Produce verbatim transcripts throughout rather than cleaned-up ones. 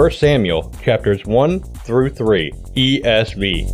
First Samuel chapters one through three, E S V.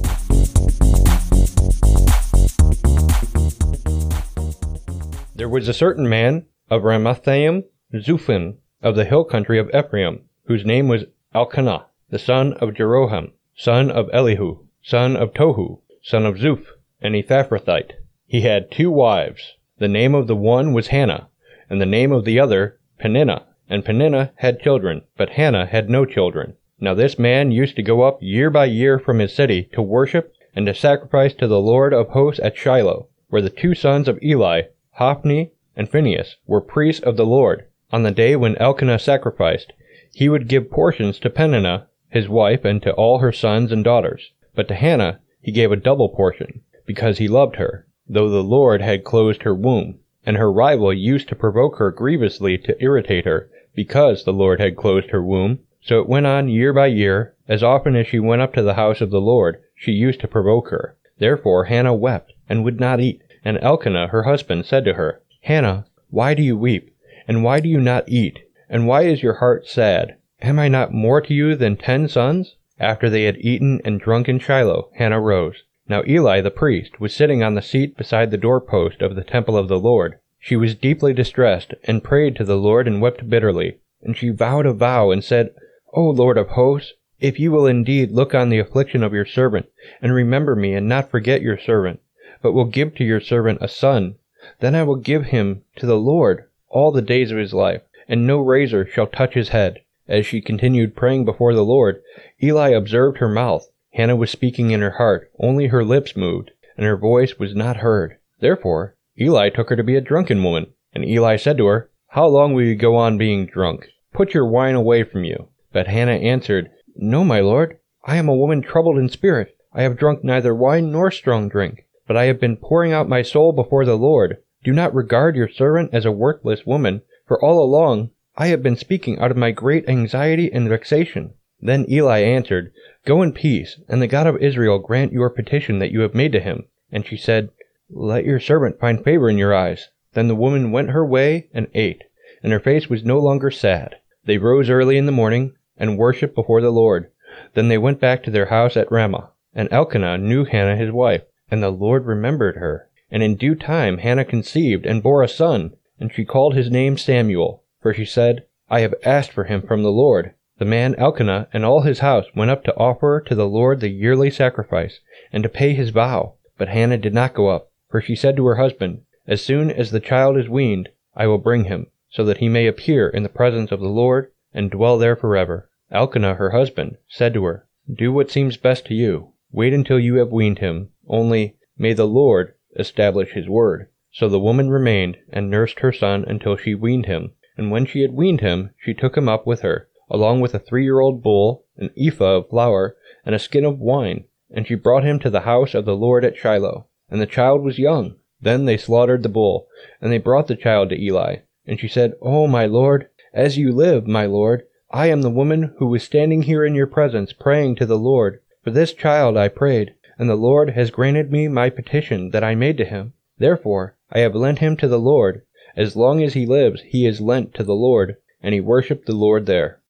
There was a certain man of Ramathaim Zuphim of the hill country of Ephraim, whose name was Elkanah, the son of Jeroham, son of Elihu, son of Tohu, son of Zuph, an Ephrathite. He had two wives. The name of the one was Hannah, and the name of the other Peninnah. And Peninnah had children, but Hannah had no children. Now this man used to go up year by year from his city to worship and to sacrifice to the Lord of hosts at Shiloh, where the two sons of Eli, Hophni and Phinehas, were priests of the Lord. On the day when Elkanah sacrificed, he would give portions to Peninnah, his wife, and to all her sons and daughters. But to Hannah he gave a double portion, because he loved her, though the Lord had closed her womb. And her rival used to provoke her grievously to irritate her, because the Lord had closed her womb. So it went on year by year. As often as she went up to the house of the Lord, she used to provoke her. Therefore Hannah wept, and would not eat. And Elkanah her husband said to her, Hannah, why do you weep? And why do you not eat? And why is your heart sad? Am I not more to you than ten sons? After they had eaten and drunk in Shiloh, Hannah rose. Now Eli the priest was sitting on the seat beside the doorpost of the temple of the Lord. She was deeply distressed, and prayed to the Lord, and wept bitterly. And she vowed a vow, and said, O Lord of hosts, if you will indeed look on the affliction of your servant, and remember me, and not forget your servant, but will give to your servant a son, then I will give him to the Lord all the days of his life, and no razor shall touch his head. As she continued praying before the Lord, Eli observed her mouth. Hannah was speaking in her heart, only her lips moved, and her voice was not heard. Therefore Eli took her to be a drunken woman. And Eli said to her, How long will you go on being drunk? Put your wine away from you. But Hannah answered, No, my lord, I am a woman troubled in spirit. I have drunk neither wine nor strong drink. But I have been pouring out my soul before the Lord. Do not regard your servant as a worthless woman, for all along I have been speaking out of my great anxiety and vexation. Then Eli answered, Go in peace, and the God of Israel grant your petition that you have made to him. And she said, Let your servant find favor in your eyes. Then the woman went her way and ate, and her face was no longer sad. They rose early in the morning and worshipped before the Lord. Then they went back to their house at Ramah. And Elkanah knew Hannah his wife, and the Lord remembered her. And in due time Hannah conceived, and bore a son, and she called his name Samuel. For she said, I have asked for him from the Lord. The man Elkanah and all his house went up to offer to the Lord the yearly sacrifice, and to pay his vow. But Hannah did not go up, for she said to her husband, As soon as the child is weaned, I will bring him, so that he may appear in the presence of the Lord, and dwell there forever. Elkanah her husband said to her, Do what seems best to you. Wait until you have weaned him. Only, may the Lord establish his word. So the woman remained, and nursed her son until she weaned him. And when she had weaned him, she took him up with her, along with a three-year-old bull, an ephah of flour, and a skin of wine. And she brought him to the house of the Lord at Shiloh. And the child was young. Then they slaughtered the bull, and they brought the child to Eli. And she said, O my lord, as you live, my lord, I am the woman who was standing here in your presence, praying to the Lord. For this child I prayed, and the Lord has granted me my petition that I made to him. Therefore I have lent him to the Lord. As long as he lives, he is lent to the Lord. And he worshipped the Lord there.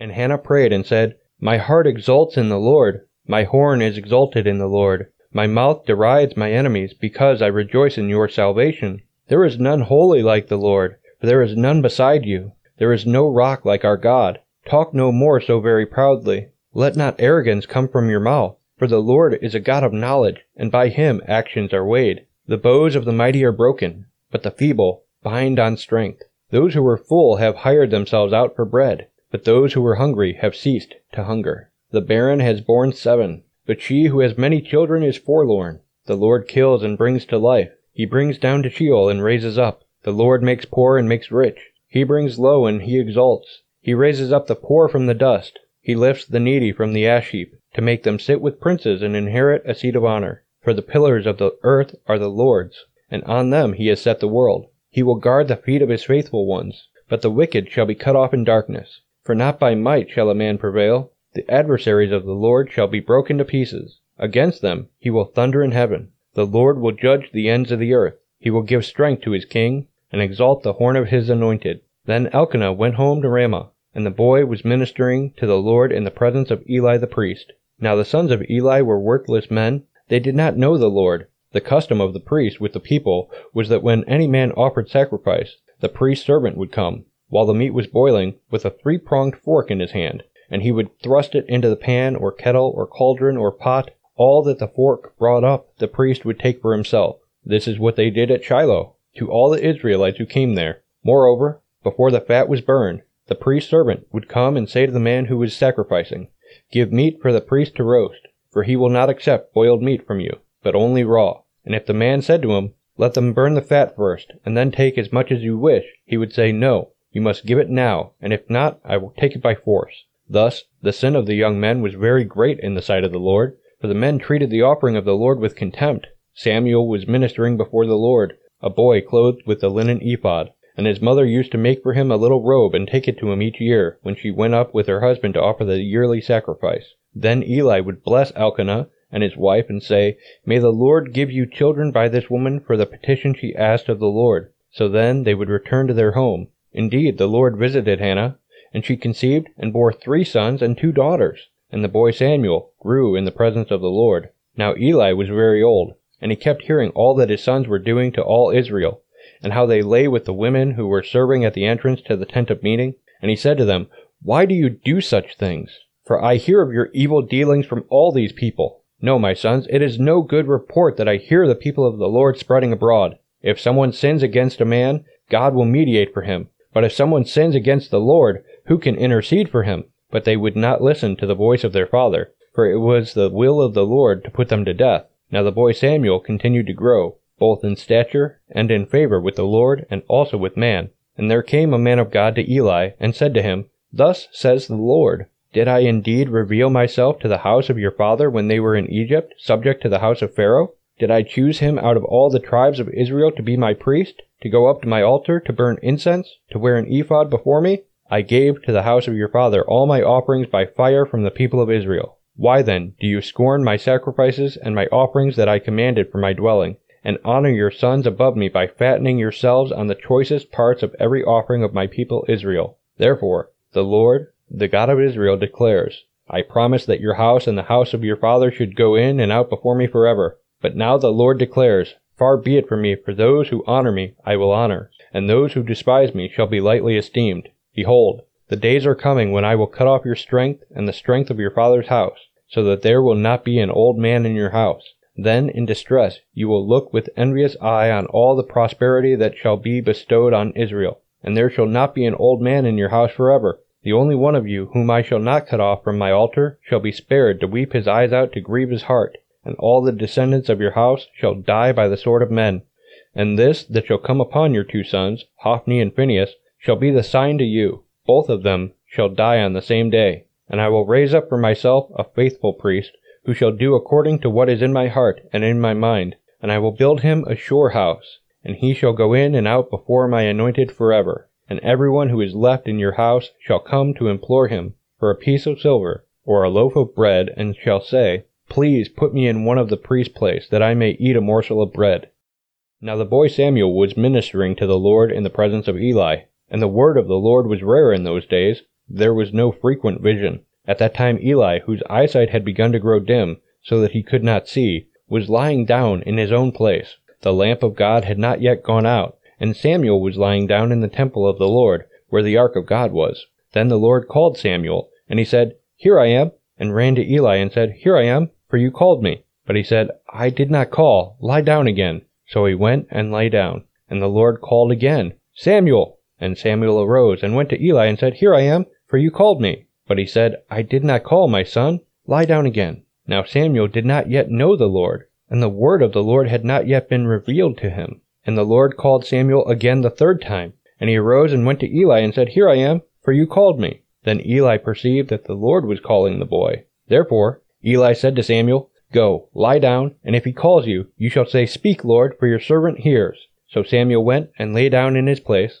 And Hannah prayed and said, My heart exalts in the Lord. My horn is exalted in the Lord. My mouth derides my enemies, because I rejoice in your salvation. There is none holy like the Lord, for there is none beside you. There is no rock like our God. Talk no more so very proudly. Let not arrogance come from your mouth. For the Lord is a God of knowledge, and by him actions are weighed. The bows of the mighty are broken, but the feeble bind on strength. Those who were full have hired themselves out for bread, but those who were hungry have ceased to hunger. The barren has borne seven, but she who has many children is forlorn. The Lord kills and brings to life. He brings down to Sheol and raises up. The Lord makes poor and makes rich. He brings low and he exalts. He raises up the poor from the dust. He lifts the needy from the ash heap, to make them sit with princes and inherit a seat of honor. For the pillars of the earth are the Lord's, and on them he has set the world. He will guard the feet of his faithful ones, but the wicked shall be cut off in darkness. For not by might shall a man prevail. The adversaries of the Lord shall be broken to pieces. Against them he will thunder in heaven. The Lord will judge the ends of the earth. He will give strength to his king, and exalt the horn of his anointed. Then Elkanah went home to Ramah. and the boy was ministering to the Lord in the presence of Eli the priest. Now the sons of Eli were worthless men. They did not know the Lord. The custom of the priest with the people was that when any man offered sacrifice, the priest's servant would come, while the meat was boiling, with a three-pronged fork in his hand, and he would thrust it into the pan or kettle or cauldron or pot. All that the fork brought up, the priest would take for himself. This is what they did at Shiloh, to all the Israelites who came there. Moreover, before the fat was burned, the priest's servant would come and say to the man who was sacrificing, "Give meat for the priest to roast, for he will not accept boiled meat from you, but only raw." And if the man said to him, "Let them burn the fat first, and then take as much as you wish," he would say, "No, you must give it now, and if not, I will take it by force." Thus, the sin of the young men was very great in the sight of the Lord, for the men treated the offering of the Lord with contempt. Samuel was ministering before the Lord, a boy clothed with a linen ephod, and his mother used to make for him a little robe and take it to him each year, when she went up with her husband to offer the yearly sacrifice. Then Eli would bless Elkanah and his wife and say, "May the Lord give you children by this woman for the petition she asked of the Lord." So then they would return to their home. Indeed, the Lord visited Hannah, and she conceived and bore three sons and two daughters. And the boy Samuel grew in the presence of the Lord. Now Eli was very old, and he kept hearing all that his sons were doing to all Israel, and how they lay with the women who were serving at the entrance to the tent of meeting. And he said to them, "Why do you do such things? For I hear of your evil dealings from all these people. No, my sons, it is no good report that I hear the people of the Lord spreading abroad. If someone sins against a man, God will mediate for him. But if someone sins against the Lord, who can intercede for him?" But they would not listen to the voice of their father, for it was the will of the Lord to put them to death. Now the boy Samuel continued to grow, both in stature and in favor with the Lord and also with man. And there came a man of God to Eli, and said to him, "Thus says the Lord, did I indeed reveal myself to the house of your father when they were in Egypt, subject to the house of Pharaoh? Did I choose him out of all the tribes of Israel to be my priest, to go up to my altar, to burn incense, to wear an ephod before me? I gave to the house of your father all my offerings by fire from the people of Israel. Why then do you scorn my sacrifices and my offerings that I commanded for my dwelling, and honor your sons above me by fattening yourselves on the choicest parts of every offering of my people Israel? Therefore, the Lord, the God of Israel, declares, I promised that your house and the house of your father should go in and out before me forever. But now the Lord declares, far be it from me, for those who honor me I will honor, and those who despise me shall be lightly esteemed. Behold, the days are coming when I will cut off your strength and the strength of your father's house, so that there will not be an old man in your house. Then in distress you will look with envious eye on all the prosperity that shall be bestowed on Israel, and there shall not be an old man in your house forever. The only one of you whom I shall not cut off from my altar shall be spared to weep his eyes out to grieve his heart, and all the descendants of your house shall die by the sword of men. And this that shall come upon your two sons, Hophni and Phinehas, shall be the sign to you. Both of them shall die on the same day. And I will raise up for myself a faithful priest, who shall do according to what is in my heart and in my mind. And I will build him a sure house, and he shall go in and out before my anointed forever. And everyone who is left in your house shall come to implore him for a piece of silver or a loaf of bread, and shall say, Please put me in one of the priest's place, that I may eat a morsel of bread. Now the boy Samuel was ministering to the Lord in the presence of Eli. And the word of the Lord was rare in those days. There was no frequent vision. At that time Eli, whose eyesight had begun to grow dim, so that he could not see, was lying down in his own place. The lamp of God had not yet gone out, and Samuel was lying down in the temple of the Lord, where the ark of God was. Then the Lord called Samuel, and he said, Here I am, and ran to Eli and said, Here I am, for you called me. But he said, I did not call, lie down again. So he went and lay down. And the Lord called again, Samuel! And Samuel arose and went to Eli and said, Here I am, for you called me. But he said, I did not call, my son. Lie down again. Now Samuel did not yet know the Lord, and the word of the Lord had not yet been revealed to him. And the Lord called Samuel again the third time. And he arose and went to Eli and said, Here I am, for you called me. Then Eli perceived that the Lord was calling the boy. Therefore Eli said to Samuel, Go, lie down, and if he calls you, you shall say, Speak, Lord, for your servant hears. So Samuel went and lay down in his place.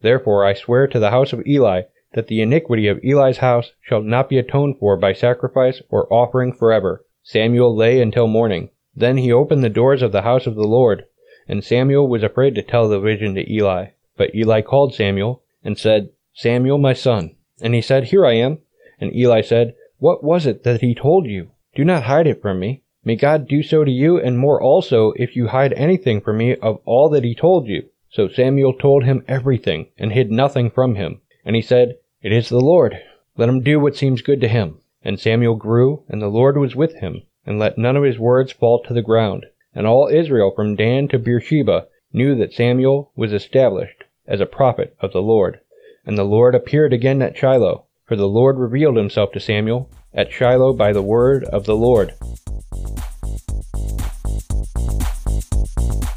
Therefore I swear to the house of Eli that the iniquity of Eli's house shall not be atoned for by sacrifice or offering forever. Samuel lay until morning. Then he opened the doors of the house of the Lord, and Samuel was afraid to tell the vision to Eli. But Eli called Samuel, and said, Samuel, my son. And he said, Here I am. And Eli said, What was it that he told you? Do not hide it from me. May God do so to you, and more also, if you hide anything from me of all that he told you. So Samuel told him everything, and hid nothing from him. And he said, It is the Lord. Let him do what seems good to him. And Samuel grew, and the Lord was with him, and let none of his words fall to the ground. And all Israel from Dan to Beersheba knew that Samuel was established as a prophet of the Lord. And the Lord appeared again at Shiloh, for the Lord revealed himself to Samuel at Shiloh by the word of the Lord.